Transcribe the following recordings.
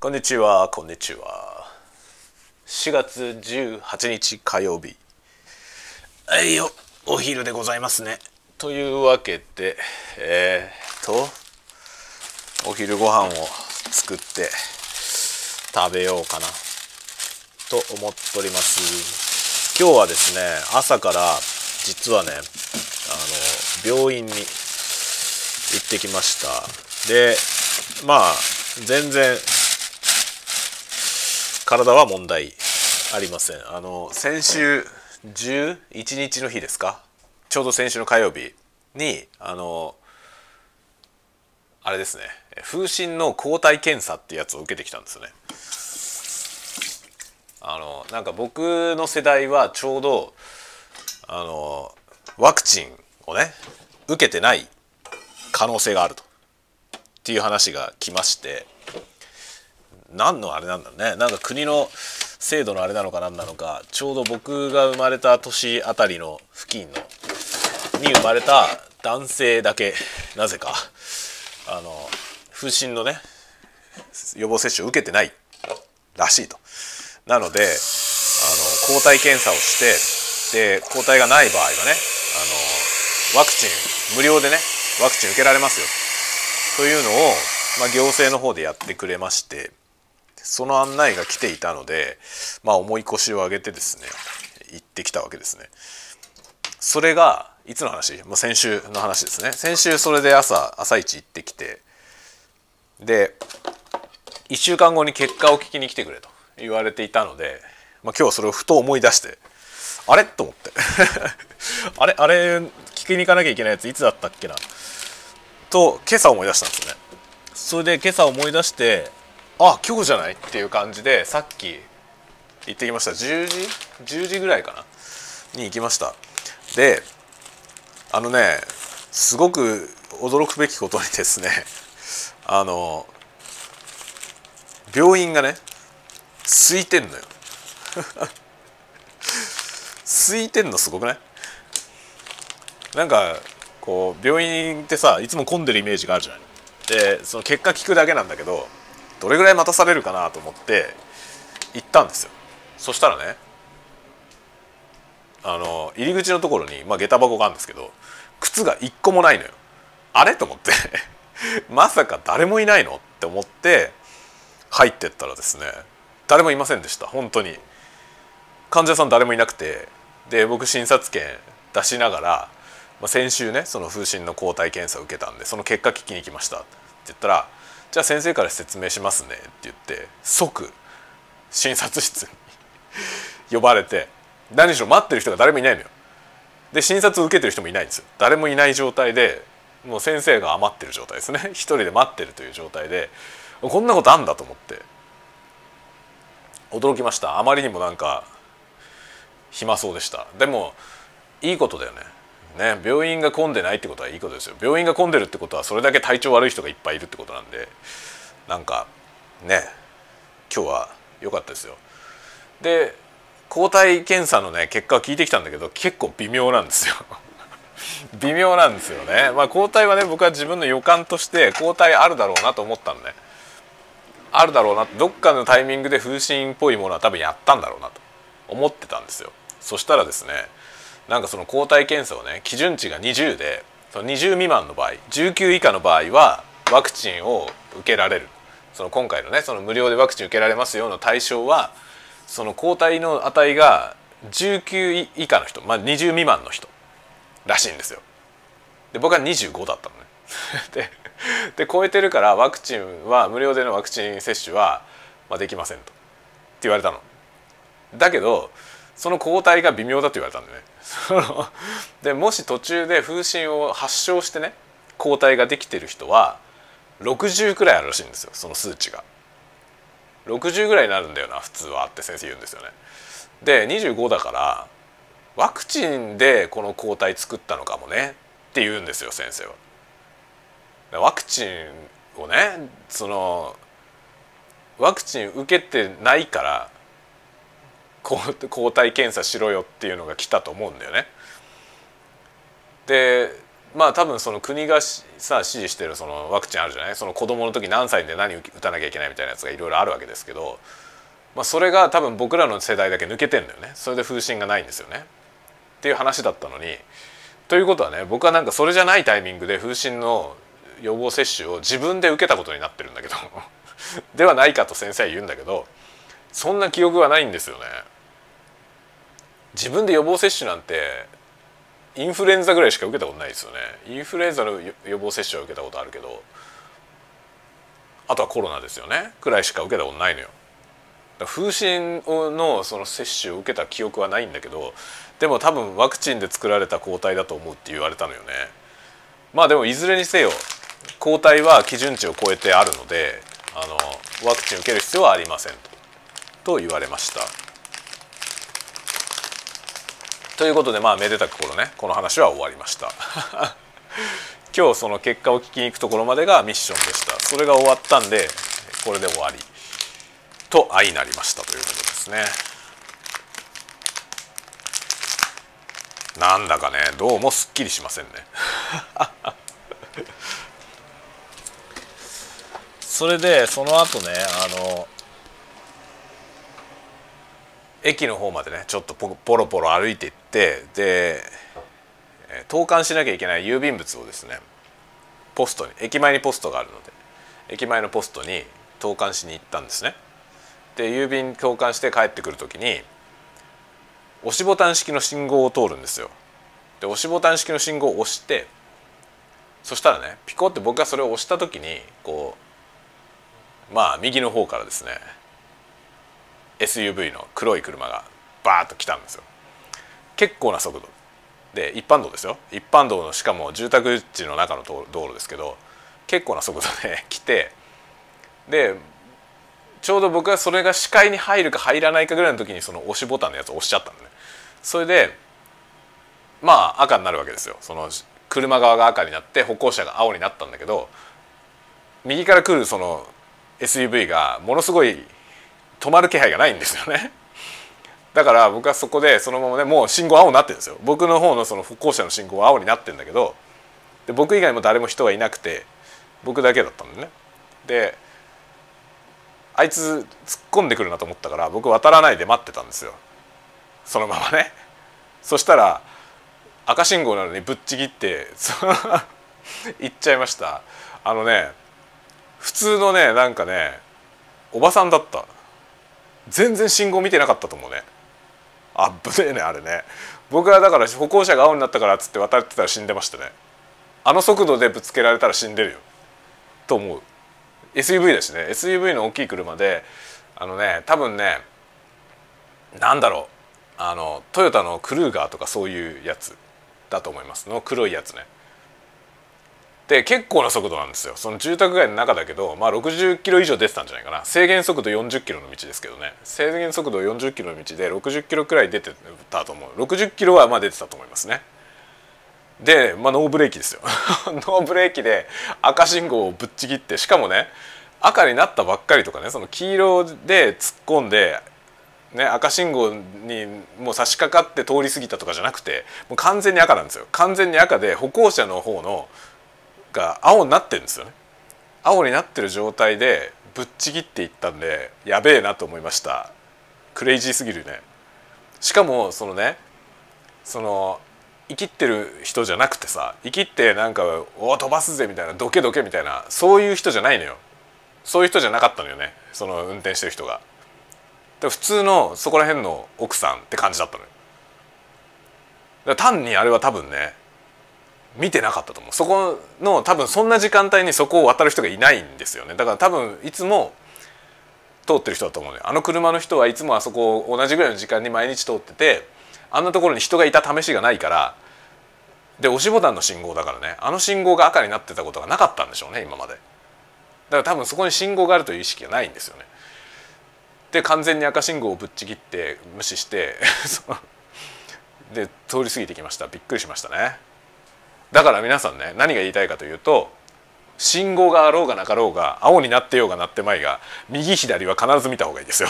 こんにちは、こんにちは。4月18日火曜日。はいよ、お昼でございますね。というわけで、お昼ご飯を作って食べようかなと思っております。今日はですね、朝から実はね、病院に行ってきました。で、全然体は問題ありません。先週11日の日ですか、ちょうど先週の火曜日にあれですね、風疹の抗体検査ってやつを受けてきたんですよね。なんか僕の世代はちょうどワクチンをね受けてない可能性があるとっていう話が来まして、何のあれなんだろうね、なんか国の制度のあれなのか何なのか、ちょうど僕が生まれた年あたりの付近のに生まれた男性だけなぜか風疹のね予防接種を受けてないらしいと。なので抗体検査をして、で抗体がない場合はねワクチン無料でねワクチン受けられますよというのを、行政の方でやってくれまして、その案内が来ていたので、重い腰を上げてですね行ってきたわけですね。それがいつの話、先週の話ですね。先週それで朝一行ってきて、で1週間後に結果を聞きに来てくれと言われていたので、今日はそれをふと思い出して、あれと思ってあれ聞きに行かなきゃいけないやついつだったっけなと今朝思い出したんですね。それで今朝思い出して、今日じゃないっていう感じで、さっき行ってきました。10時ぐらいかなに行きました。ですごく驚くべきことにですね、病院がね空いてんのよ空いてんのすごくない？なんかこう病院ってさ、いつも混んでるイメージがあるじゃない。でその結果聞くだけなんだけど、どれぐらい待たされるかなと思って行ったんですよ。そしたらね、入り口のところに、下駄箱があるんですけど、靴が1個もないのよ。あれと思ってまさか誰もいないのって思って入ってったらですね、誰もいませんでした。本当に患者さん誰もいなくて、で僕診察券出しながら、先週ねその風疹の抗体検査を受けたんで、その結果聞きに来ましたって言ったら、じゃあ先生から説明しますねって言って、即診察室に呼ばれて、何しろ待ってる人が誰もいないのよ。で診察を受けてる人もいないんですよ。誰もいない状態で、もう先生が余ってる状態ですね一人で待ってるという状態で、こんなことあんだと思って驚きました。あまりにもなんか暇そうでした。でもいいことだよね。病院が混んでないってことはいいことですよ。病院が混んでるってことはそれだけ体調悪い人がいっぱいいるってことなんで、なんかね今日は良かったですよ。で抗体検査のね結果を聞いてきたんだけど、結構微妙なんですよ微妙なんですよね。抗体はね、僕は自分の予感として抗体あるだろうなと思ったのね。あるだろうな、どっかのタイミングで風疹っぽいものは多分やったんだろうなと思ってたんですよ。そしたらですね、なんかその抗体検査をね、基準値が20で、その20未満の場合、19以下の場合はワクチンを受けられる、その今回のねその無料でワクチン受けられますよの対象は、その抗体の値が19以下の人、20未満の人らしいんですよ。で僕は25だったのねで超えてるから、ワクチンは無料でのワクチン接種は、できませんとって言われたの。だけどその抗体が微妙だと言われたんだよねでもし途中で風疹を発症してね抗体ができてる人は60くらいあるらしいんですよ。その数値が60ぐらいになるんだよな普通はって先生言うんですよね。で25だから、ワクチンでこの抗体作ったのかもねって言うんですよ先生は。ワクチンをね、そのワクチン受けてないから抗体検査しろよっていうのが来たと思うんだよね。でまあ多分その国がさ支持してるそのワクチンあるじゃない、その子どもの時何歳で何打たなきゃいけないみたいなやつがいろいろあるわけですけど、まあ、それが多分僕らの世代だけ抜けてんだよね。それで風疹がないんですよねっていう話だったのに、ということはね、僕はなんかそれじゃないタイミングで風疹の予防接種を自分で受けたことになってるんだけどではないかと先生は言うんだけど、そんな記憶はないんですよね。自分で予防接種なんてインフルエンザぐらいしか受けたことないですよね。インフルエンザの予防接種は受けたことあるけど、あとはコロナですよねくらいしか受けたことないのよ。だから風疹のその接種を受けた記憶はないんだけど、でも多分ワクチンで作られた抗体だと思うって言われたのよね。まあでもいずれにせよ抗体は基準値を超えてあるので、ワクチン受ける必要はありません と言われました。ということで、まあめでたくこの話は終わりました今日その結果を聞きに行くところまでがミッションでした。それが終わったんでこれで終わりと相なりましたということですね。なんだかね、どうもすっきりしませんねそれでその後ね、駅の方までねちょっとポロポロ歩いていって、で投函しなきゃいけない郵便物をですね、ポストに、駅前にポストがあるので駅前のポストに投函しに行ったんですね。で郵便投函して帰ってくるときに押しボタン式の信号を通るんですよ。で押しボタン式の信号を押して、そしたらねピコって僕がそれを押したときにこう、まあ右の方からですね SUV の黒い車がバーッと来たんですよ。結構な速度で一般道ですよ、一般道の、しかも住宅地の中の道路ですけど結構な速度で来て、でちょうど僕はそれが視界に入るか入らないかぐらいの時にその押しボタンのやつを押しちゃったのね。それでまあ赤になるわけですよ。その車側が赤になって歩行者が青になったんだけど、右から来るその SUV がものすごい止まる気配がないんですよね。だから僕はそこでそのままね、もう信号青になってるんですよ。僕の方のその歩行者の信号は青になってるんだけど、で僕以外も誰も人がいなくて僕だけだったんだね。であいつ突っ込んでくるなと思ったから僕渡らないで待ってたんですよ、そのままね。そしたら赤信号なのにぶっちぎって行っちゃいました。ね、普通のねなんかねおばさんだった。全然信号見てなかったと思うね。あっぶねえねあれね。僕はだから歩行者が青になったからっつって渡ってたら死んでましたね。あの速度でぶつけられたら死んでるよと思う。SUV だしね、 SUV の大きい車で多分ねなんだろうトヨタのクルーガーとかそういうやつだと思いますの黒いやつね。で結構な速度なんですよ。その住宅街の中だけど、まあ、60キロ以上出てたんじゃないかな。制限速度40キロの道ですけどね、制限速度40キロの道で60キロくらい出てたと思う。60キロはまあ出てたと思いますね。で、まあ、ノーブレーキですよノーブレーキで赤信号をぶっちぎって、しかもね赤になったばっかりとかね、その黄色で突っ込んで、ね、赤信号にもう差し掛かって通り過ぎたとかじゃなくて、もう完全に赤なんですよ。完全に赤で歩行者の方のが青になってるんですよね。青になってる状態でぶっちぎっていったんで、やべえなと思いました。クレイジーすぎるね。しかもその生きってる人じゃなくてさ、生きってなんかお飛ばすぜみたいな、どけどけみたいな、そういう人じゃないのよ。そういう人じゃなかったのよね、その運転してる人が。普通のそこら辺の奥さんって感じだったのよ。だから単にあれは多分ね見てなかったと思う。そこの多分そんな時間帯にそこを渡る人がいないんですよね。だから多分いつも通ってる人だと思うのよ。あの車の人はいつもあそこを同じぐらいの時間に毎日通ってて、あんなところに人がいた試しがないから。で押しボタンの信号だからね、あの信号が赤になってたことがなかったんでしょうね今まで。だから多分そこに信号があるという意識がないんですよね。で完全に赤信号をぶっちぎって無視してで通り過ぎてきました。びっくりしましたね。だから皆さんね、何が言いたいかというと、信号があろうがなかろうが、青になってようがなってまいが、右左は必ず見た方がいいですよ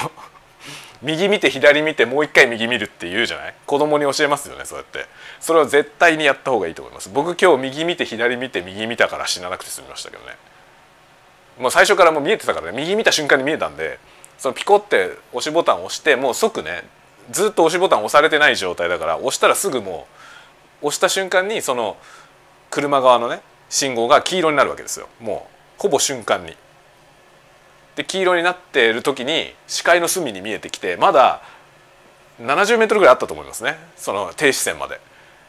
右見て左見てもう一回右見るって言うじゃない。子供に教えますよね、そうやって。それは絶対にやった方がいいと思います。僕今日右見て左見て右見たから死ななくて済みましたけどね。もう最初からもう見えてたからね。右見た瞬間に見えたんで、そのピコって押しボタンを押して、もう即ね、ずっと押しボタン押されてない状態だから、押したらすぐもう押した瞬間にその車側のね信号が黄色になるわけですよ。もうほぼ瞬間に。で黄色になっている時に視界の隅に見えてきて、まだ70メートルぐらいあったと思いますね、その停止線まで。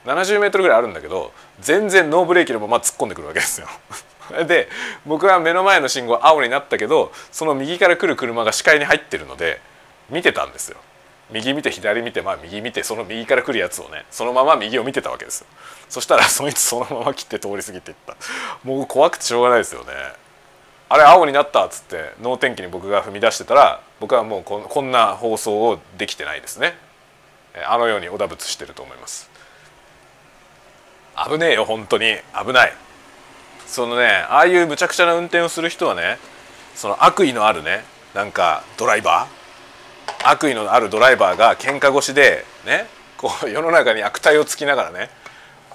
70メートルぐらいあるんだけど、全然ノーブレーキのまま突っ込んでくるわけですよ。で僕は目の前の信号青になったけど、その右から来る車が視界に入ってるので見てたんですよ。右見て左見て、まあ右見て、その右から来るやつをね、そのまま右を見てたわけですよ。そしたらそいつそのまま切って通り過ぎていった。もう怖くてしょうがないですよね。あれ青になったっつって脳天気に僕が踏み出してたら、僕はもうこんな放送をできてないですね。あのようにおだぶつしてると思います。危ねえよ、本当に危ない。そのね、ああいうむちゃくちゃな運転をする人はね、その悪意のあるね、なんかドライバー、悪意のあるドライバーが喧嘩越しでね、こう世の中に悪態をつきながらね、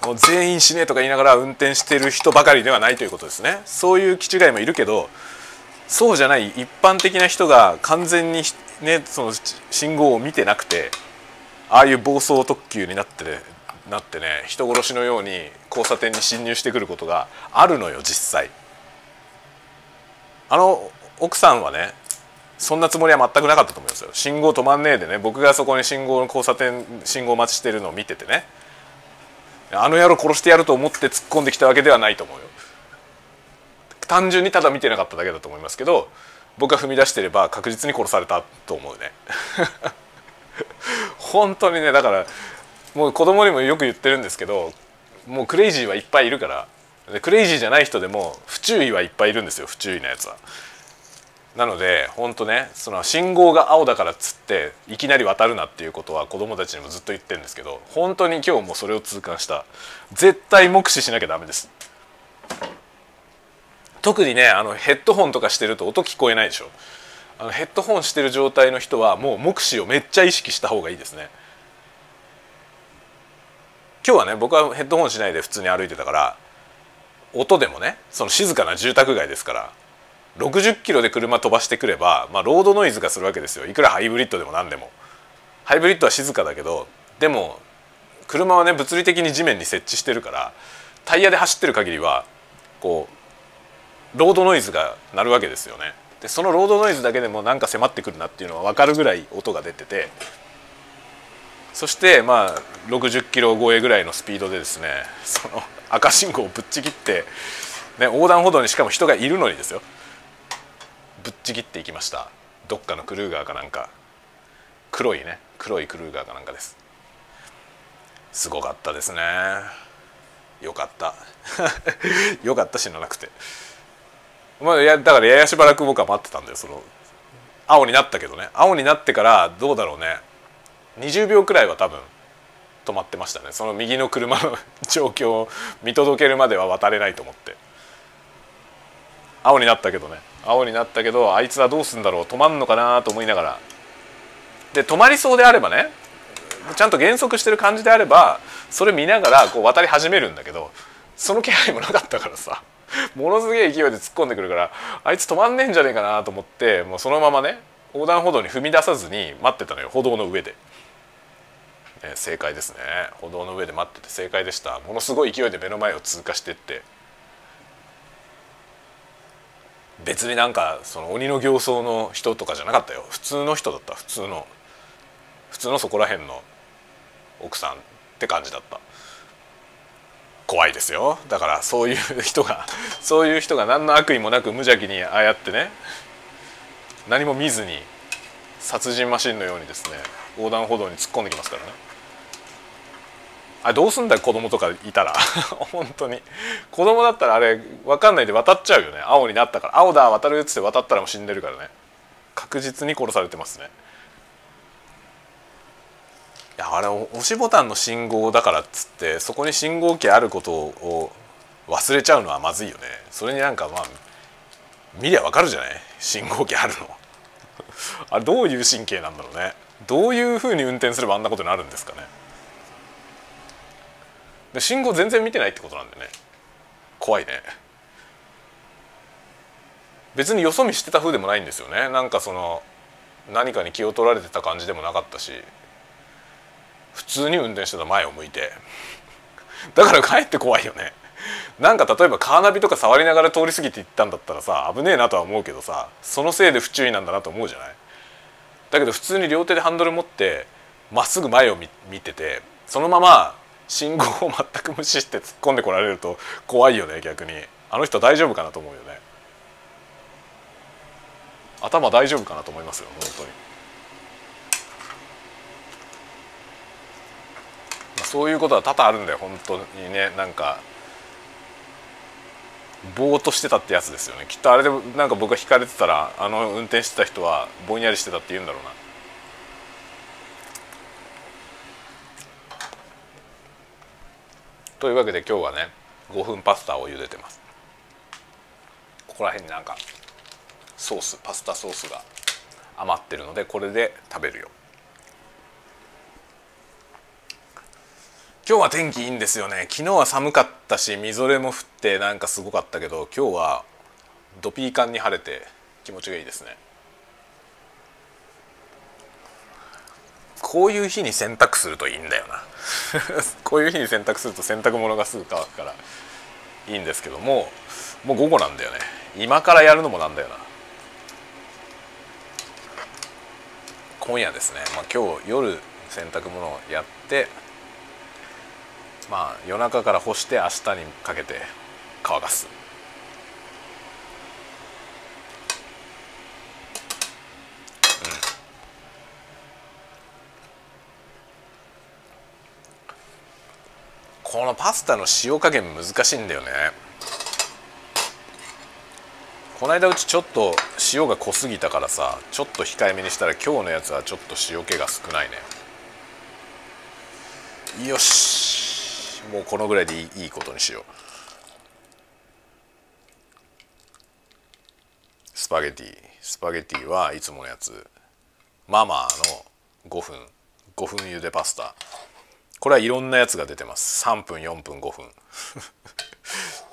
もう全員死ねとか言いながら運転してる人ばかりではないということですね。そういう気違いもいるけど、そうじゃない一般的な人が完全にね、その信号を見てなくて、ああいう暴走特急になってね、人殺しのように交差点に侵入してくることがあるのよ、実際。あの奥さんはね、そんなつもりは全くなかったと思いますよ。信号止まんねえでね、僕がそこに信号の交差点、信号待ちしてるのを見ててね、あの野郎殺してやると思って突っ込んできたわけではないと思うよ。単純にただ見てなかっただけだと思いますけど、僕が踏み出してれば確実に殺されたと思うね。本当にね、だからもう子供にもよく言ってるんですけど、もうクレイジーはいっぱいいるから、クレイジーじゃない人でも不注意はいっぱいいるんですよ、不注意なやつは。なので本当ね、その信号が青だからっつっていきなり渡るなっていうことは子供たちにもずっと言ってるんですけど、本当に今日もそれを痛感した。絶対目視しなきゃダメです。特にね、あのヘッドホンとかしてると音聞こえないでしょ。あのヘッドホンしてる状態の人はもう目視をめっちゃ意識した方がいいですね。今日はね、僕はヘッドホンしないで普通に歩いてたから、音でもね、その静かな住宅街ですから、60キロで車飛ばしてくれば、まあ、ロードノイズがするわけですよ。いくらハイブリッドでも何でも。ハイブリッドは静かだけど、でも車はね、物理的に地面に設置してるから、タイヤで走ってる限りはこうロードノイズが鳴るわけですよね。でそのロードノイズだけでもなんか迫ってくるなっていうのは分かるぐらい音が出てて、そしてまあ60キロ超えぐらいのスピードでですね、その赤信号をぶっちぎって、ね、横断歩道にしかも人がいるのにですよ、ぶっちぎっていきました。どっかのクルーガーかなんか、黒いね、黒いクルーガーかなんかです。すごかったですね。よかったよかった、死ななくて。まあ、だからややしばらく僕は待ってたんだよ。その青になったけどね、青になってからどうだろうね、20秒くらいは多分止まってましたね。その右の車の状況を見届けるまでは渡れないと思って。青になったけどね、青になったけど、あいつはどうするんだろう、止まんのかなと思いながら。で止まりそうであればね、ちゃんと減速してる感じであれば、それ見ながらこう渡り始めるんだけど、その気配もなかったからさ、ものすげえ勢いで突っ込んでくるから、あいつ止まんねえんじゃねえかなと思って、もうそのままね、横断歩道に踏み出さずに待ってたのよ、歩道の上で。正解ですね、歩道の上で待ってて正解でした。ものすごい勢いで目の前を通過してって、別になんかその鬼の形相の人とかじゃなかったよ。普通の人だった。普通のそこら辺の奥さんって感じだった。怖いですよ。だからそういう人が何の悪意もなく無邪気にああやってね、何も見ずに殺人マシンのようにですね、横断歩道に突っ込んできますからね。あれどうすんだよ、子供とかいたら本当に子供だったらあれ分かんないで渡っちゃうよね。青になったから、青だ渡るっつって渡ったらもう死んでるからね、確実に殺されてますね。いや、あれ押しボタンの信号だからっつってそこに信号機あることを忘れちゃうのはまずいよね。それになんかまあ見りゃ分かるじゃない、信号機あるのあれどういう神経なんだろうね。どういうふうに運転すればあんなことになるんですかね。で信号全然見てないってことなんでね、怖いね。別によそ見してた風でもないんですよね。なんかその何かに気を取られてた感じでもなかったし、普通に運転してた、前を向いて。だからかえって怖いよね。なんか例えばカーナビとか触りながら通り過ぎていったんだったらさ、危ねえなとは思うけどさ、そのせいで不注意なんだなと思うじゃない。だけど普通に両手でハンドル持ってまっすぐ前を見てて、そのまま信号を全く無視して突っ込んでこられると怖いよね。逆にあの人大丈夫かなと思うよね。頭大丈夫かなと思いますよ本当に。そういうことは多々あるんだよ本当にね。なんかぼーっとしてたってやつですよねきっと。あれでなんか僕が引かれてたら、あの運転してた人はぼんやりしてたって言うんだろうな。というわけで今日はね5分パスタを茹でてます。ここら辺になんかソース、パスタソースが余ってるので、これで食べるよ。今日は天気いいんですよね。昨日は寒かったしみぞれも降ってなんかすごかったけど、今日はドピーカンに晴れて気持ちがいいですね。こういう日に洗濯するといいんだよなこういう日に洗濯すると洗濯物がすぐ乾くからいいんですけども、もう午後なんだよね。今からやるのもなんだよな。今夜ですね、まあ、今日夜洗濯物をやって、まあ夜中から干して明日にかけて乾かす。このパスタの塩加減難しいんだよね。この間うちちょっと塩が濃すぎたからさ、ちょっと控えめにしたら今日のやつはちょっと塩気が少ないね。よし、もうこのぐらいでいいことにしよう。スパゲティ、スパゲティはいつものやつ、ママの5分茹でパスタ。これはいろんなやつが出てます。3分4分5分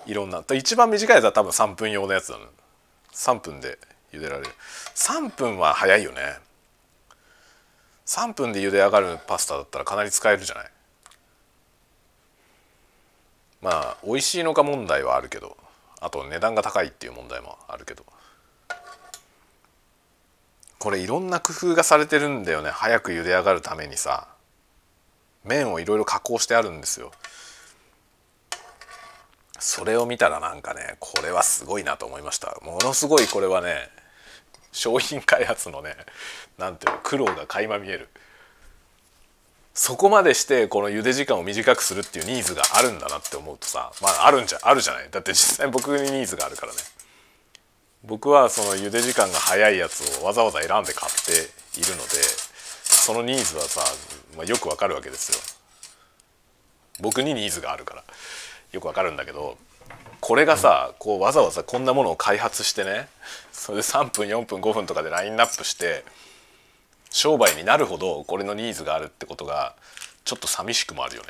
いろんな、一番短いやつは多分3分用のやつだね。3分で茹でられる。3分は早いよね。3分で茹で上がるパスタだったらかなり使えるじゃない。まあ美味しいのか問題はあるけど、あと値段が高いっていう問題もあるけど、これいろんな工夫がされてるんだよね。早く茹で上がるためにさ、麺をいろいろ加工してあるんですよ。それを見たらなんかね、これはすごいなと思いました。ものすごい、これはね商品開発のね、なんていうの、苦労が垣間見える。そこまでしてこの茹で時間を短くするっていうニーズがあるんだなって思うとさ、まああるじゃない。だって実際僕にニーズがあるからね。僕はその茹で時間が早いやつをわざわざ選んで買っているので、そのニーズはさ、まあ、よくわかるわけですよ。僕にニーズがあるからよくわかるんだけど、これがさ、こうわざわざこんなものを開発してね、それで3分4分5分とかでラインナップして商売になるほどこれのニーズがあるってことがちょっと寂しくもあるよね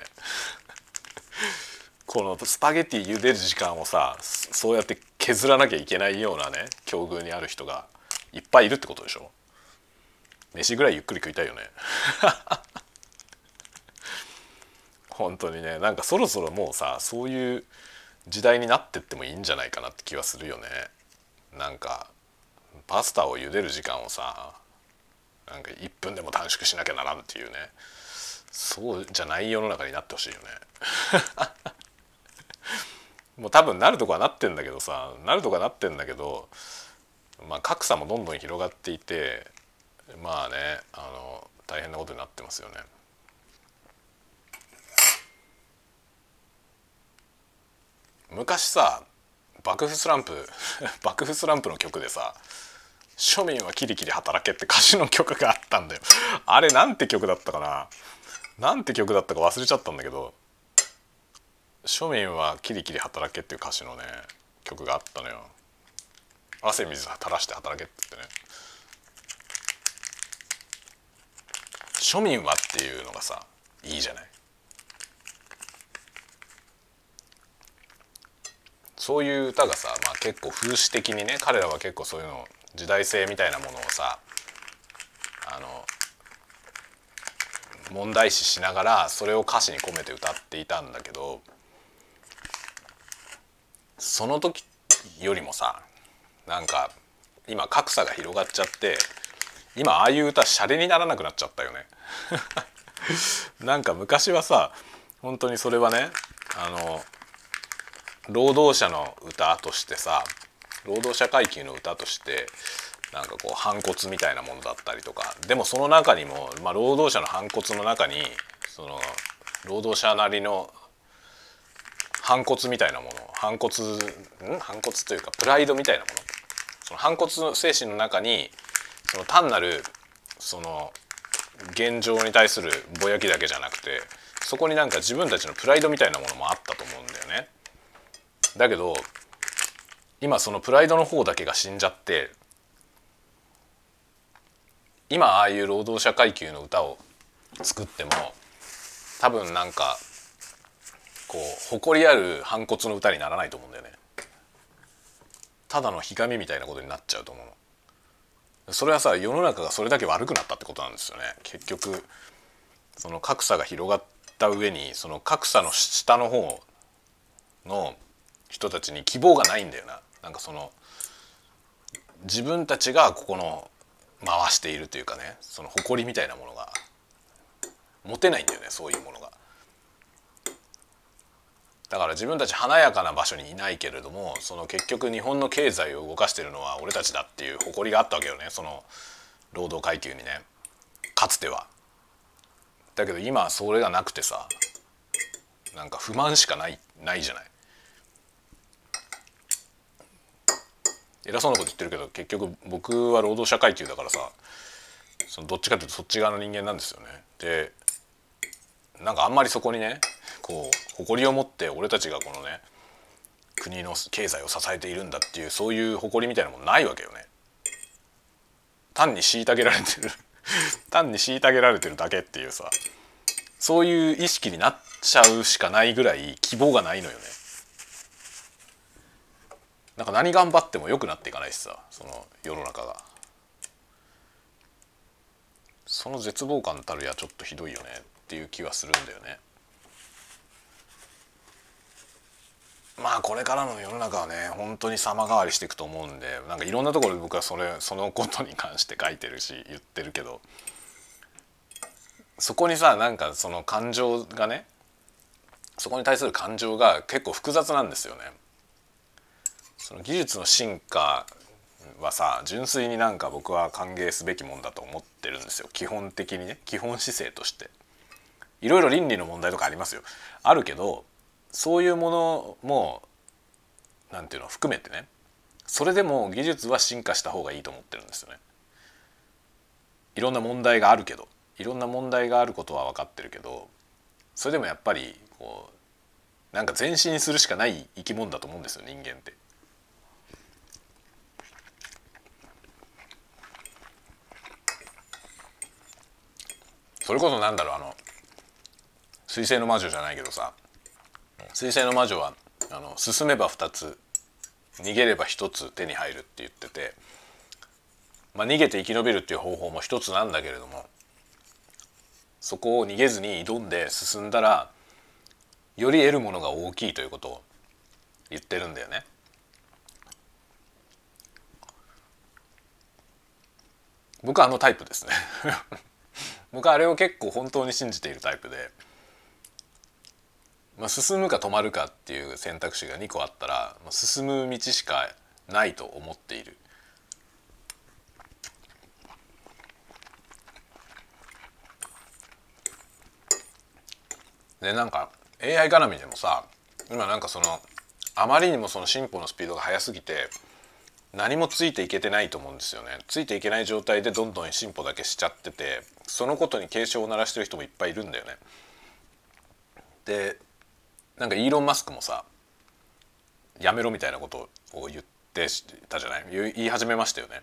このスパゲティ茹でる時間をさ、そうやって削らなきゃいけないようなね境遇にある人がいっぱいいるってことでしょ。飯ぐらいゆっくり食いたいよね本当にね、なんかそろそろもうさ、そういう時代になってってもいいんじゃないかなって気はするよね。なんかパスタを茹でる時間をさ、なんか1分でも短縮しなきゃならんっていうね、そうじゃない世の中になってほしいよねもう多分なるとこはなってんだけどさ、まあ格差もどんどん広がっていて、まあね、大変なことになってますよね。昔さ、幕府スランプの曲でさ、庶民はキリキリ働けって歌詞の曲があったんだよ。あれなんて曲だったかな、忘れちゃったんだけど、庶民はキリキリ働けっていう歌詞のね曲があったのよ。汗水垂らして働けって言ってね。庶民はっていうのがさ、いいじゃない。そういう歌がさ、まあ、結構風刺的にね、彼らは結構そういうの時代性みたいなものをさ、問題視しながらそれを歌詞に込めて歌っていたんだけど、その時よりもさ、なんか今格差が広がっちゃって、今ああいう歌シャレにならなくなっちゃったよねなんか昔はさ、本当にそれはね、労働者の歌としてさ、労働者階級の歌としてなんかこう反骨みたいなものだったりとか、でもその中にも、まあ、労働者の反骨の中にその労働者なりの反骨みたいなもの、反骨というかプライドみたいなもの、その反骨の精神の中にその単なるその現状に対するぼやきだけじゃなくて、そこになんか自分たちのプライドみたいなものもあったと思うんだよね。だけど今そのプライドの方だけが死んじゃって、今ああいう労働者階級の歌を作っても多分なんかこう誇りある反骨の歌にならないと思うんだよね。ただのひがみみたいなことになっちゃうと思うの。それはさ、世の中がそれだけ悪くなったってことなんですよね。結局その格差が広がった上に、その格差の下の方の人たちに希望がないんだよな。なんかその自分たちがここの回しているというかね、その誇りみたいなものが持てないんだよね、そういうものが。だから自分たち華やかな場所にいないけれども、その結局日本の経済を動かしているのは俺たちだっていう誇りがあったわけよね、その労働階級にね、かつては。だけど今はそれがなくてさ、なんか不満しかないじゃない。偉そうなこと言ってるけど、結局僕は労働者階級だからさ、そのどっちかというとそっち側の人間なんですよね。で、なんかあんまりそこにね、こう誇りを持って俺たちがこのね、国の経済を支えているんだっていう、そういう誇りみたいなものないわけよね。単に虐げられてる単に虐げられてるだけっていうさ、そういう意識になっちゃうしかないぐらい希望がないのよね。なんか何頑張っても良くなっていかないしさ、その世の中が。その絶望感たるやちょっとひどいよねっていう気はするんだよね。まあこれからの世の中はね、本当に様変わりしていくと思うんで、なんかいろんなところで僕はそのことに関して書いてるし言ってるけど、そこにさ、なんかその感情がね、そこに対する感情が結構複雑なんですよね。その技術の進化はさ、純粋になんか僕は歓迎すべきもんだと思ってるんですよ、基本的にね、基本姿勢として。いろいろ倫理の問題とかありますよ、あるけど、そういうものもなんていうの含めてね、それでも技術は進化した方がいいと思ってるんですよね。いろんな問題があるけど、いろんな問題があることは分かってるけど、それでもやっぱりこうなんか前進するしかない生き物だと思うんですよ、人間って。それこそなんだろう、水星の魔女じゃないけどさ、水星の魔女は進めば2つ逃げれば1つ手に入るって言ってて、まあ、逃げて生き延びるっていう方法も一つなんだけれども、そこを逃げずに挑んで進んだらより得るものが大きいということを言ってるんだよね。僕はあのタイプですね僕はあれを結構本当に信じているタイプで、まあ、進むか止まるかっていう選択肢が2個あったら、まあ、進む道しかないと思っている。で、なんか AI 絡みでもさ、今なんかそのあまりにもその進歩のスピードが速すぎて、何もついていけてないと思うんですよね。ついていけない状態でどんどん進歩だけしちゃってて、そのことに警鐘を鳴らしてる人もいっぱいいるんだよね。で、なんかイーロン・マスクもさ、やめろみたいなことを言ってたじゃない、言い始めましたよね。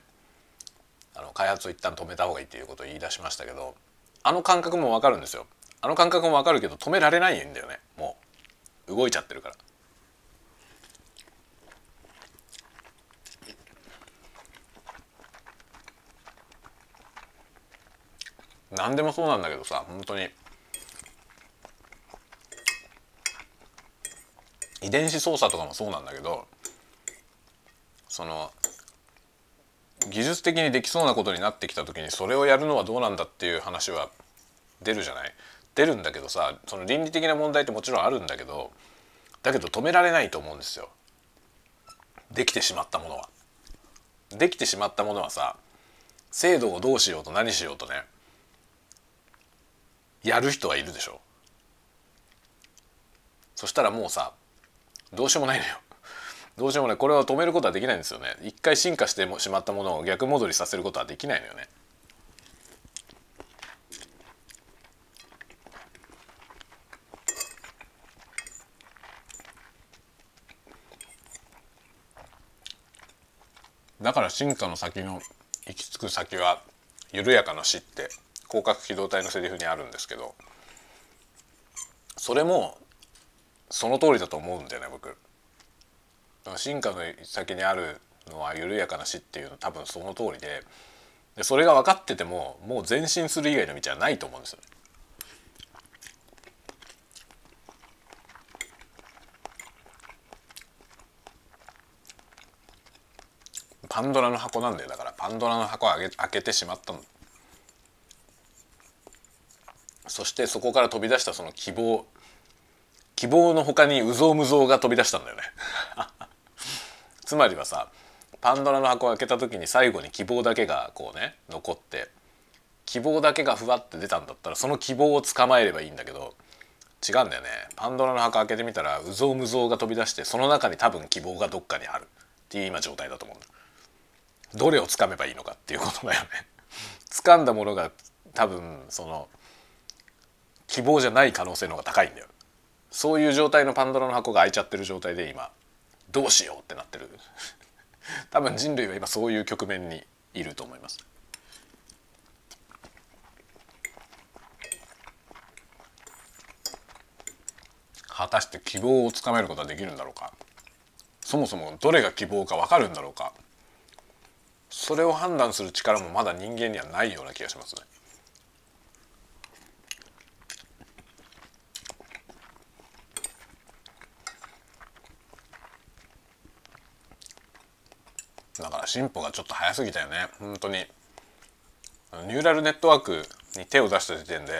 開発を一旦止めた方がいいっていうことを言い出しましたけど、あの感覚もわかるんですよ。あの感覚もわかるけど止められないんだよね。もう動いちゃってるから。何でもそうなんだけどさ、本当に遺伝子操作とかもそうなんだけど、その技術的にできそうなことになってきた時にそれをやるのはどうなんだっていう話は出るじゃない。出るんだけどさ、その倫理的な問題ってもちろんあるんだけど、だけど止められないと思うんですよ。できてしまったものは。できてしまったものはさ、制度をどうしようと何しようとね、やる人はいるでしょ。そしたらもうさ、どうしようもないのよ。どうしようもない。これは止めることはできないんですよね。一回進化してしまったものを逆戻りさせることはできないのよね。だから進化の先の行き着く先は緩やかな死って広角機動隊のセリフにあるんですけど、それもその通りだと思うんだよね、僕。進化の先にあるのは緩やかな死っていうのは多分その通りで、それが分かっててももう前進する以外の道はないと思うんですよね。パンドラの箱なんだよ。だからパンドラの箱を開けてしまったの。そしてそこから飛び出したその希望、希望の他にうぞうむぞうが飛び出したんだよねつまりはさ、パンドラの箱を開けた時に最後に希望だけがこうね残って、希望だけがふわって出たんだったらその希望を捕まえればいいんだけど、違うんだよね。パンドラの箱開けてみたらうぞうむぞうが飛び出して、その中に多分希望がどっかにあるっていう今状態だと思うんだ。どれを掴めばいいのかっていうことだよね掴んだものが多分その希望じゃない可能性の方が高いんだよ。そういう状態のパンドラの箱が開いちゃってる状態で今どうしようってなってる多分人類は今そういう局面にいると思います。果たして希望をつかめることはできるんだろうか。そもそもどれが希望か分かるんだろうか。それを判断する力もまだ人間にはないような気がしますね。だから進歩がちょっと早すぎたよね、本当に。ニューラルネットワークに手を出した時点で、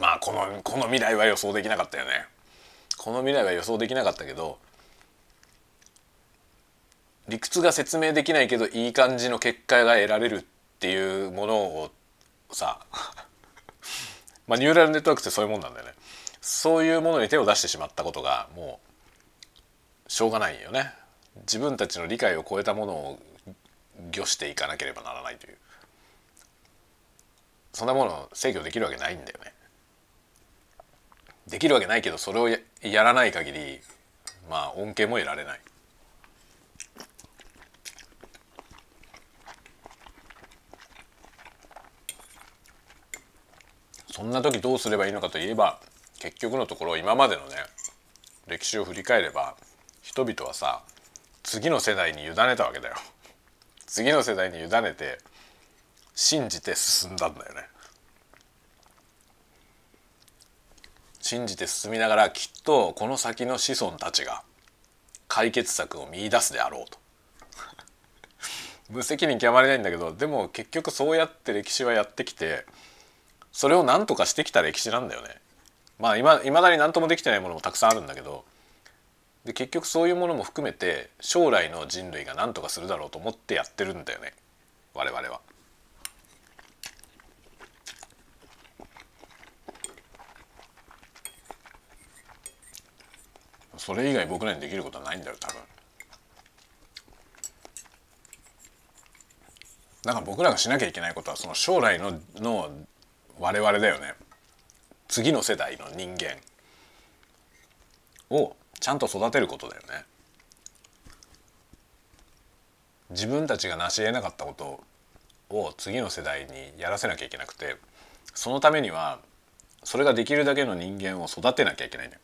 まあこの未来は予想できなかったよね。この未来は予想できなかったけど、理屈が説明できないけどいい感じの結果が得られるっていうものをさまあニューラルネットワークってそういうもんなんだよね。そういうものに手を出してしまったことがもうしょうがないよね。自分たちの理解を超えたものを御していかなければならないという、そんなものを制御できるわけないんだよね。できるわけないけど、それを やらない限り、まあ恩恵も得られない。そんな時どうすればいいのかといえば、結局のところ今までのね歴史を振り返れば、人々はさ、次の世代に委ねたわけだよ。次の世代に委ねて信じて進んだんだよね。信じて進みながら、きっとこの先の子孫たちが解決策を見出すであろうと無責任極まりないんだけど、でも結局そうやって歴史はやってきて、それを何とかしてきた歴史なんだよね。まあ未だに何ともできてないものもたくさんあるんだけど、で結局そういうものも含めて将来の人類が何とかするだろうと思ってやってるんだよね、我々は。それ以外僕らにできることはないんだよ、多分。だから僕らがしなきゃいけないことは、その将来の我々だよね。次の世代の人間をちゃんと育てることだよね。自分たちが成し得なかったことをを次の世代にやらせなきゃいけなくて、そのためにはそれができるだけの人間を育てなきゃいけないね。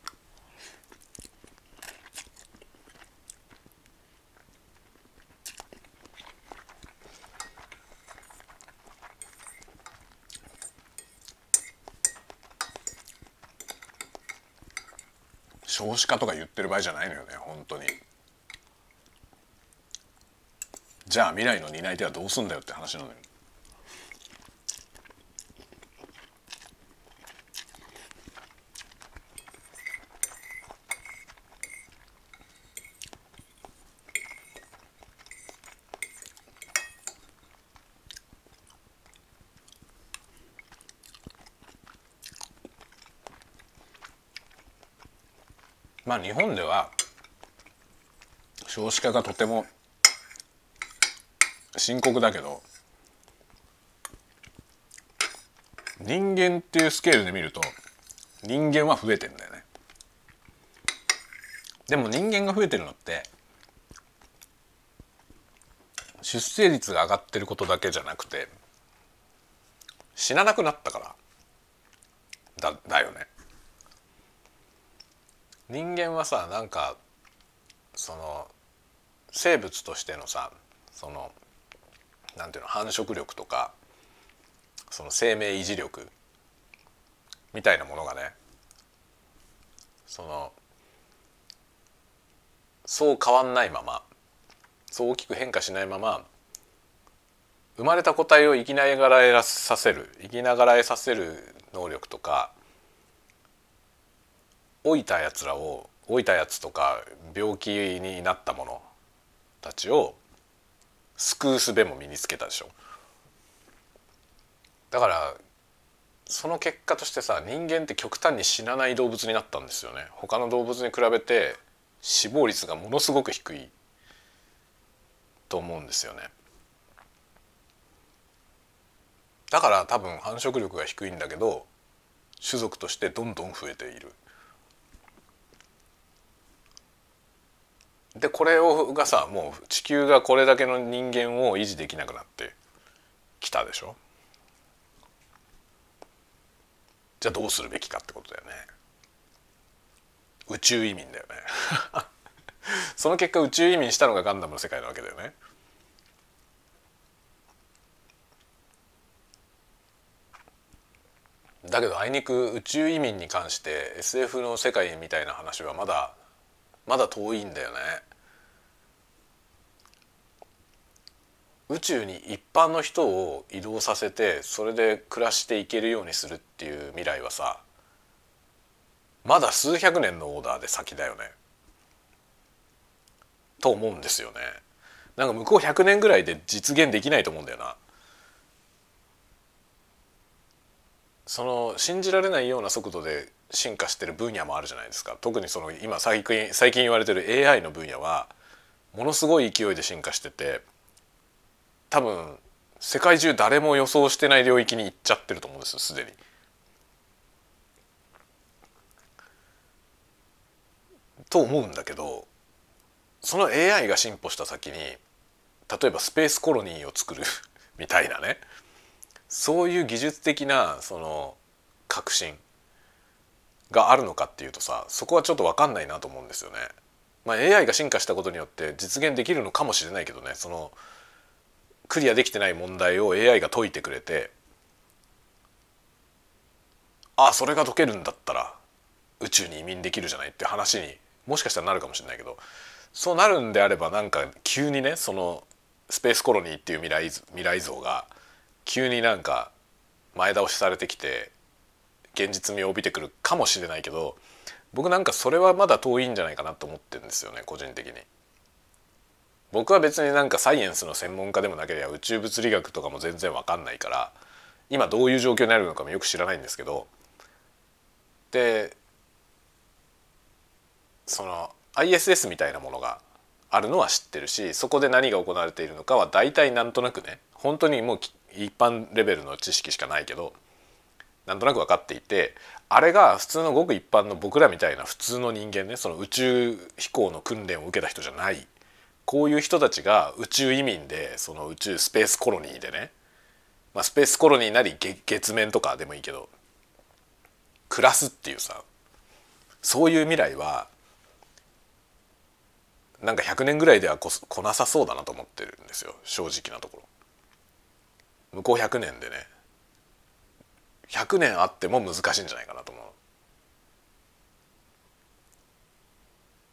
少子化とか言ってる場合じゃないのよね、本当に。じゃあ未来の担い手はどうすんだよって話なのよ。まあ日本では少子化がとても深刻だけど、人間っていうスケールで見ると人間は増えてるんだよね。でも人間が増えてるのって出生率が上がってることだけじゃなくて、死ななくなったからだよね。人間はさ、なんかその生物としてのさ、そのなんていうの、繁殖力とかその生命維持力みたいなものがね、そのそう変わんないまま、そう大きく変化しないまま、生まれた個体を生きながらえさせる能力とか、老いたやつとか病気になった者たちを救う術も身につけたでしょ。だからその結果としてさ、人間って極端に死なない動物になったんですよね。他の動物に比べて死亡率がものすごく低いと思うんですよね。だから多分繁殖力が低いんだけど、種族としてどんどん増えている。でこれがさ、もう地球がこれだけの人間を維持できなくなってきたでしょ。じゃあどうするべきかってことだよね。宇宙移民だよねその結果宇宙移民したのがガンダムの世界なわけだよね。だけどあいにく宇宙移民に関して SF の世界みたいな話はまだ遠いんだよね。宇宙に一般の人を移動させて、それで暮らしていけるようにするっていう未来はさ、まだ数百年のオーダーで先だよねと思うんですよね。なんか向こう100年ぐらいで実現できないと思うんだよな。その信じられないような速度で進化してる分野もあるじゃないですか。特にその今最近言われてる AI の分野はものすごい勢いで進化してて、多分世界中誰も予想してない領域に行っちゃってると思うんですよ、すでに。と思うんだけど、その AI が進歩した先に、例えばスペースコロニーを作るみたいなね、そういう技術的なその革新があるのかっていうとさ、そこはちょっと分かんないなと思うんですよね。まあ AI が進化したことによって実現できるのかもしれないけどね、そのクリアできてない問題を AI が解いてくれて、ああそれが解けるんだったら宇宙に移民できるじゃないって話にもしかしたらなるかもしれないけど、そうなるんであれば、なんか急にね、そのスペースコロニーっていう未来像が急になんか前倒しされてきて現実味を帯びてくるかもしれないけど、僕なんかそれはまだ遠いんじゃないかなと思ってるんですよね、個人的に。僕は別になんかサイエンスの専門家でもなければ宇宙物理学とかも全然わかんないから、今どういう状況になるのかもよく知らないんですけど、でその ISS みたいなものがあるのは知ってるし、そこで何が行われているのかは大体なんとなくね、本当にもう一般レベルの知識しかないけどなんとなく分かっていて、あれが普通のごく一般の僕らみたいな普通の人間ね、その宇宙飛行の訓練を受けた人じゃない、こういう人たちが宇宙移民で、その宇宙スペースコロニーでね、まあ、スペースコロニーなり月面とかでもいいけど暮らすっていうさ、そういう未来はなんか100年ぐらいでは来なさそうだなと思ってるんですよ、正直なところ。向こう100年でね、100年あっても難しいんじゃないかなと思う。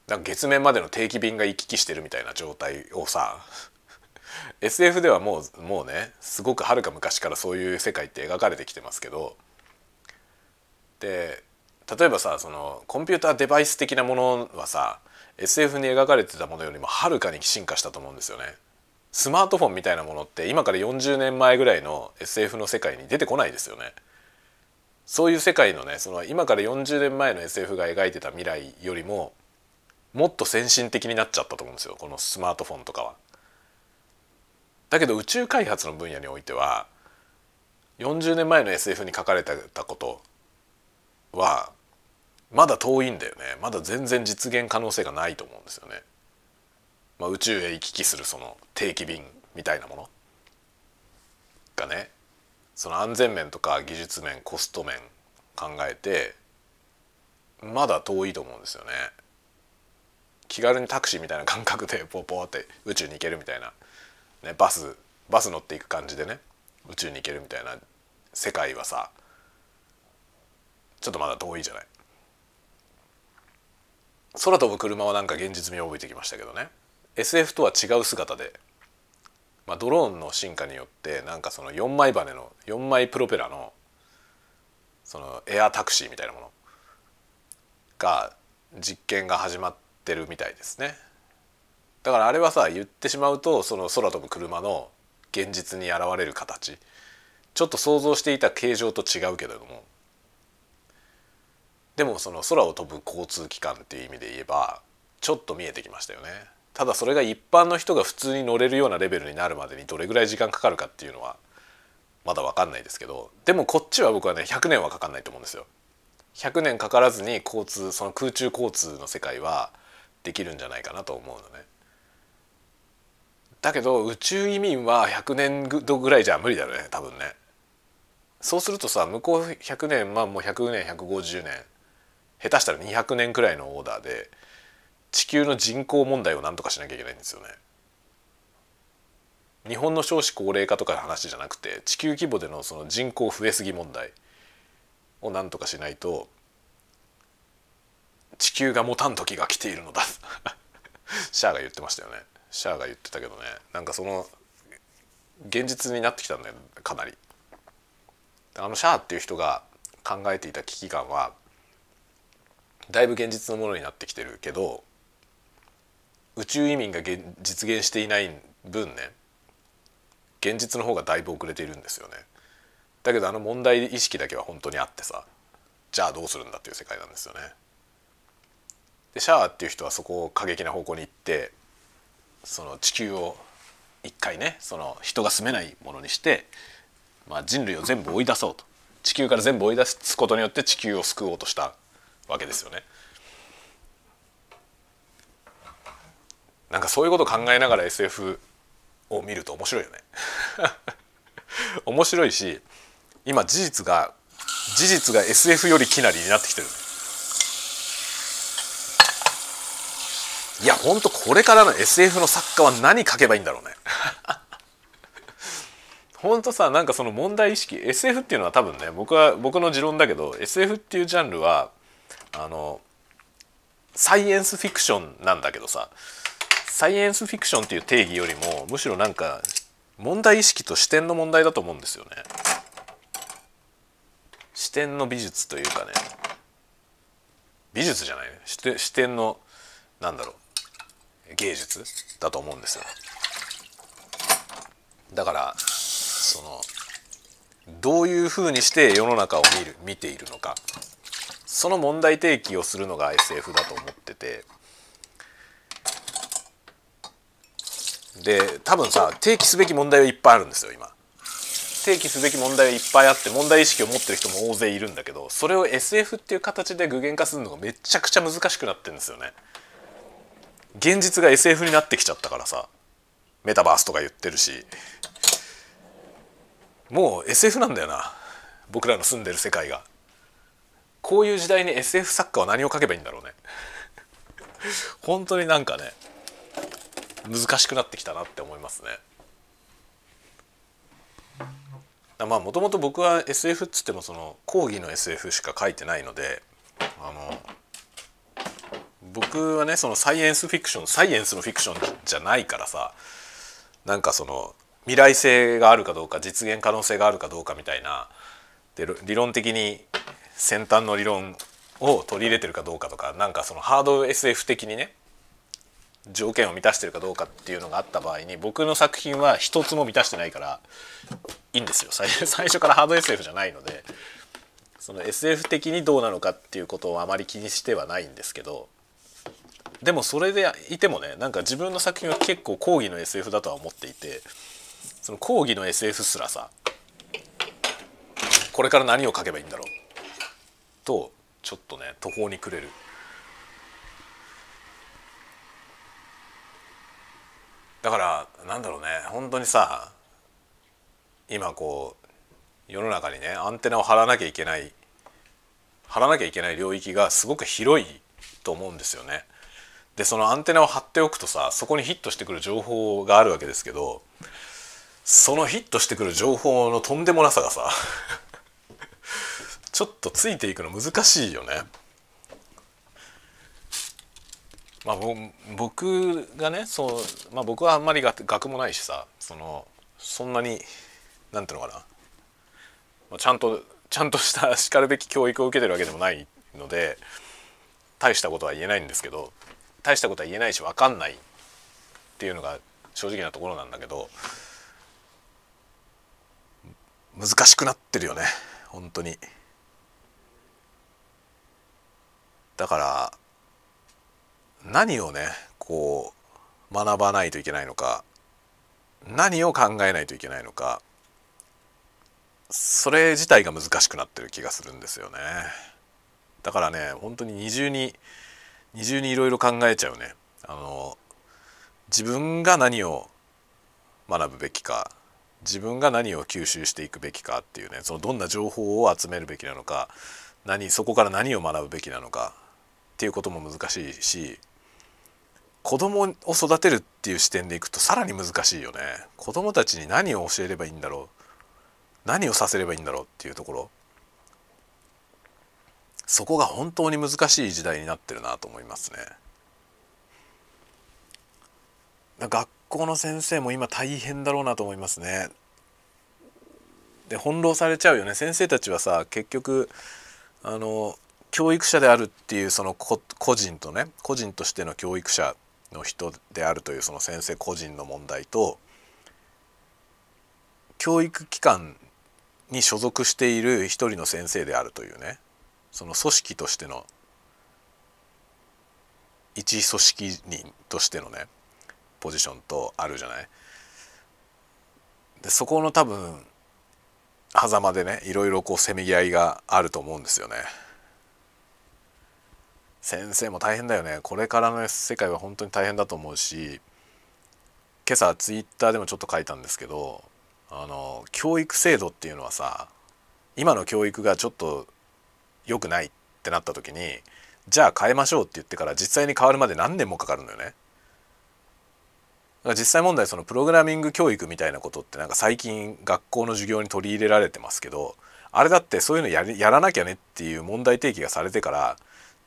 なんか月面までの定期便が行き来してるみたいな状態をさSF ではもうね、すごくはるか昔からそういう世界って描かれてきてますけど、で例えばさ、そのコンピューターデバイス的なものはさ SF に描かれてたものよりもはるかに進化したと思うんですよね。スマートフォンみたいなものって今から40年前ぐらいの SF の世界に出てこないですよね。そういう世界のね、その今から40年前の SF が描いてた未来よりももっと先進的になっちゃったと思うんですよ、このスマートフォンとかは。だけど宇宙開発の分野においては40年前の SF に書かれてたことはまだ遠いんだよね。まだ全然実現可能性がないと思うんですよね。まあ、宇宙へ行き来するその定期便みたいなものがね、その安全面とか技術面、コスト面考えてまだ遠いと思うんですよね。気軽にタクシーみたいな感覚でポポって宇宙に行けるみたいな、ね、バス乗っていく感じでね宇宙に行けるみたいな世界はさ、ちょっとまだ遠いじゃない。空飛ぶ車はなんか現実味を帯びてきましたけどね、 SF とは違う姿で、まあ、ドローンの進化によってなんかその4枚羽の4枚プロペラのそのエアタクシーみたいなものが実験が始まってるみたいですね。だからあれはさ、言ってしまうとその空飛ぶ車の現実に現れる形、ちょっと想像していた形状と違うけれども、でもその空を飛ぶ交通機関っていう意味で言えばちょっと見えてきましたよね。ただそれが一般の人が普通に乗れるようなレベルになるまでにどれぐらい時間かかるかっていうのはまだ分かんないですけど、でもこっちは僕はね100年はかかんないと思うんですよ。100年かからずに交通、その空中交通の世界はできるんじゃないかなと思うのね。だけど宇宙移民は100年ぐらいじゃ無理だよね、多分ね。そうするとさ、向こう100年、まあもう100年、150年、下手したら200年くらいのオーダーで地球の人口問題をなんとかしなきゃいけないんですよね。日本の少子高齢化とかの話じゃなくて、地球規模でのその人口増えすぎ問題をなんとかしないと地球が持たん時が来ているのだシャアが言ってましたよね。シャアが言ってたけどね、なんかその現実になってきたんだよ、かなり。あのシャアっていう人が考えていた危機感はだいぶ現実のものになってきてるけど、宇宙移民が実現していない分ね、現実の方がだいぶ遅れているんですよね。だけどあの問題意識だけは本当にあってさ、じゃあどうするんだっていう世界なんですよね。でシャアっていう人はそこを過激な方向に行って、その地球を一回ね、その人が住めないものにして、まあ、人類を全部追い出そうと、地球から全部追い出すことによって地球を救おうとしたわけですよね。なんかそういうことを考えながら SF を見ると面白いよね面白いし、今事実が SF よりきなりになってきてる。いやほんとこれからの SF の作家は何書けばいいんだろうねほんとさ、なんかその問題意識、 SF っていうのは多分ね、僕の持論だけど SF っていうジャンルはサイエンスフィクションなんだけどさ、サイエンスフィクションっていう定義よりもむしろなんか問題意識と視点の問題だと思うんですよね。視点の美術というかね、美術じゃないね、視点のなんだろう、芸術だと思うんですよ。だからそのどういうふうにして世の中を見ているのか、その問題提起をするのが SF だと思ってて、で多分さ提起すべき問題はいっぱいあるんですよ。今提起すべき問題はいっぱいあって、問題意識を持ってる人も大勢いるんだけど、それを SF っていう形で具現化するのがめちゃくちゃ難しくなってるんですよね。現実が SF になってきちゃったからさ、メタバースとか言ってるし、もう SF なんだよな、僕らの住んでる世界が。こういう時代に SF 作家は何を書けばいいんだろうね。本当になんかね、難しくなってきたなって思いますね。まあもともと僕は SF っつってもその講義の SF しか書いてないので、僕はねそのサイエンスのフィクションじゃないからさ、なんかその未来性があるかどうか実現可能性があるかどうかみたいなで、理論的に先端の理論を取り入れてるかどうかとか、なんかそのハード SF 的にね条件を満たしてるかどうかっていうのがあった場合に、僕の作品は一つも満たしてないからいいんですよ。最初からハード SF じゃないので、その SF 的にどうなのかっていうことをあまり気にしてはないんですけど、でもそれでいてもね、なんか自分の作品は結構講義の SF だとは思っていて、その講義の SF すらさ、これから何を書けばいいんだろうとちょっとね途方に暮れる。だからなんだろうね、本当にさ今こう世の中にねアンテナを張らなきゃいけない領域がすごく広いと思うんですよね。でそのアンテナを張っておくとさ、そこにヒットしてくる情報があるわけですけど、そのヒットしてくる情報のとんでもなさがさちょっとついていくの難しいよね。まあ、僕がねそう、まあ、僕はあんまり学もないしさ、そんなになんていうのかな、ちゃんとしたしかるべき教育を受けてるわけでもないので大したことは言えないんですけど、大したことは言えないし分かんないっていうのが正直なところなんだけど、難しくなってるよね本当に。だから何をねこう学ばないといけないのか、何を考えないといけないのか、それ自体が難しくなってる気がするんですよね。だからね本当に二重にいろいろ考えちゃうね。自分が何を学ぶべきか、自分が何を吸収していくべきかっていうね、そのどんな情報を集めるべきなのか、そこから何を学ぶべきなのかっていうことも難しいし、子供を育てるっていう視点でいくとさらに難しいよね。子供たちに何を教えればいいんだろう、何をさせればいいんだろうっていうところ、そこが本当に難しい時代になってるなと思いますね。学校の先生も今大変だろうなと思いますね。で翻弄されちゃうよね。先生たちはさ、結局教育者であるっていうその個人とね、個人としての教育者の人であるというその先生個人の問題と、教育機関に所属している一人の先生であるというね、その組織としての一組織人としてのねポジションとあるじゃない。でそこの多分狭間でねいろいろこうせめぎ合いがあると思うんですよね。先生も大変だよね。これからの世界は本当に大変だと思うし、今朝ツイッターでもちょっと書いたんですけど、教育制度っていうのはさ、今の教育がちょっと良くないってなった時に、じゃあ変えましょうって言ってから実際に変わるまで何年もかかるのよね。だから実際問題、そのプログラミング教育みたいなことってなんか最近学校の授業に取り入れられてますけど、あれだってそういうのやらなきゃねっていう問題提起がされてから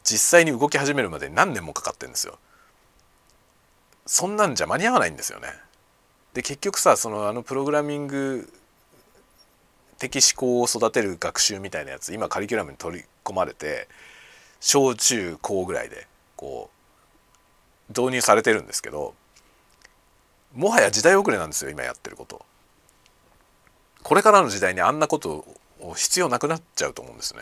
実際に動き始めるまで何年もかかってんですよ。そんなんじゃ間に合わないんですよね。で結局さ、プログラミング的思考を育てる学習みたいなやつ、今カリキュラムに取り込まれて小中高ぐらいでこう導入されてるんですけど、もはや時代遅れなんですよ今やってること。これからの時代にあんなことを必要なくなっちゃうと思うんですね。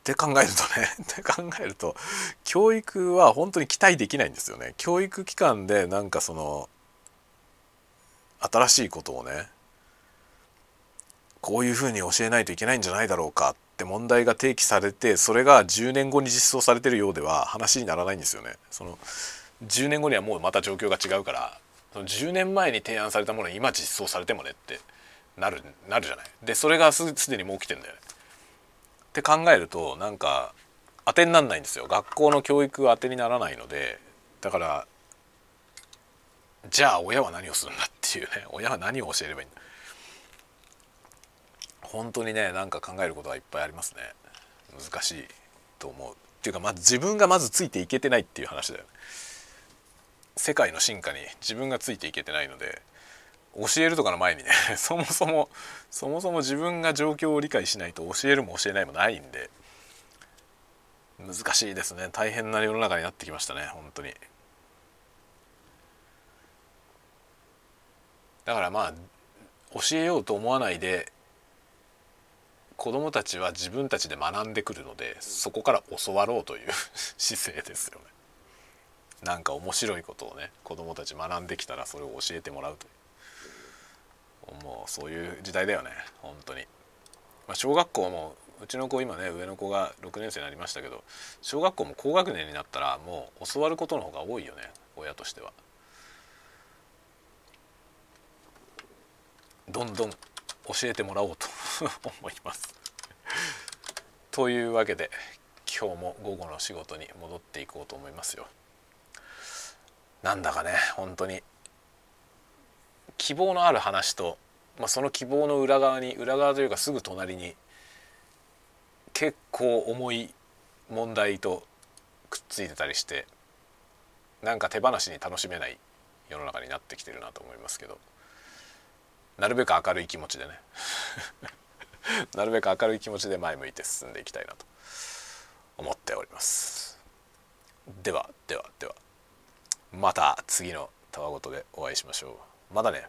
って考えるとねって考えると教育は本当に期待できないんですよね。教育機関でなんか新しいことをね、こういうふうに教えないといけないんじゃないだろうかって問題が提起されて、それが10年後に実装されてるようでは話にならないんですよね。10年後にはもうまた状況が違うからその10年前に提案されたものに今実装されてもねってなるじゃない。でそれがすでにもう起きてるんだよねって考えると、なんか当てにならないんですよ。学校の教育は当てにならないので、だからじゃあ親は何をするんだっていうね、親は何を教えればいいんだ。本当にね、なんか考えることはいっぱいありますね。難しいと思うっていうか、まあ、自分がまずついていけてないっていう話だよね。世界の進化に自分がついていけてないので、教えるとかの前にねそもそも自分が状況を理解しないと教えるも教えないもないんで、難しいですね。大変な世の中になってきましたね、本当に。だからまあ教えようと思わないで子どもたちは自分たちで学んでくるので、そこから教わろうという姿勢ですよね。なんか面白いことをね、子どもたち学んできたらそれを教えてもらうという、もうそういう時代だよね、本当に。まあ、小学校もうちの子今ね、上の子が6年生になりましたけど、小学校も高学年になったらもう教わることの方が多いよね、親としては。どんどん教えてもらおうと思いますというわけで、今日も午後の仕事に戻っていこうと思いますよ。なんだかね、本当に希望のある話と、まあ、その希望の裏側というかすぐ隣に結構重い問題とくっついてたりして、なんか手放しに楽しめない世の中になってきてるなと思いますけど、なるべく明るい気持ちでねなるべく明るい気持ちで前向いて進んでいきたいなと思っております。ではまた次のたわごとでお会いしましょう。まだね。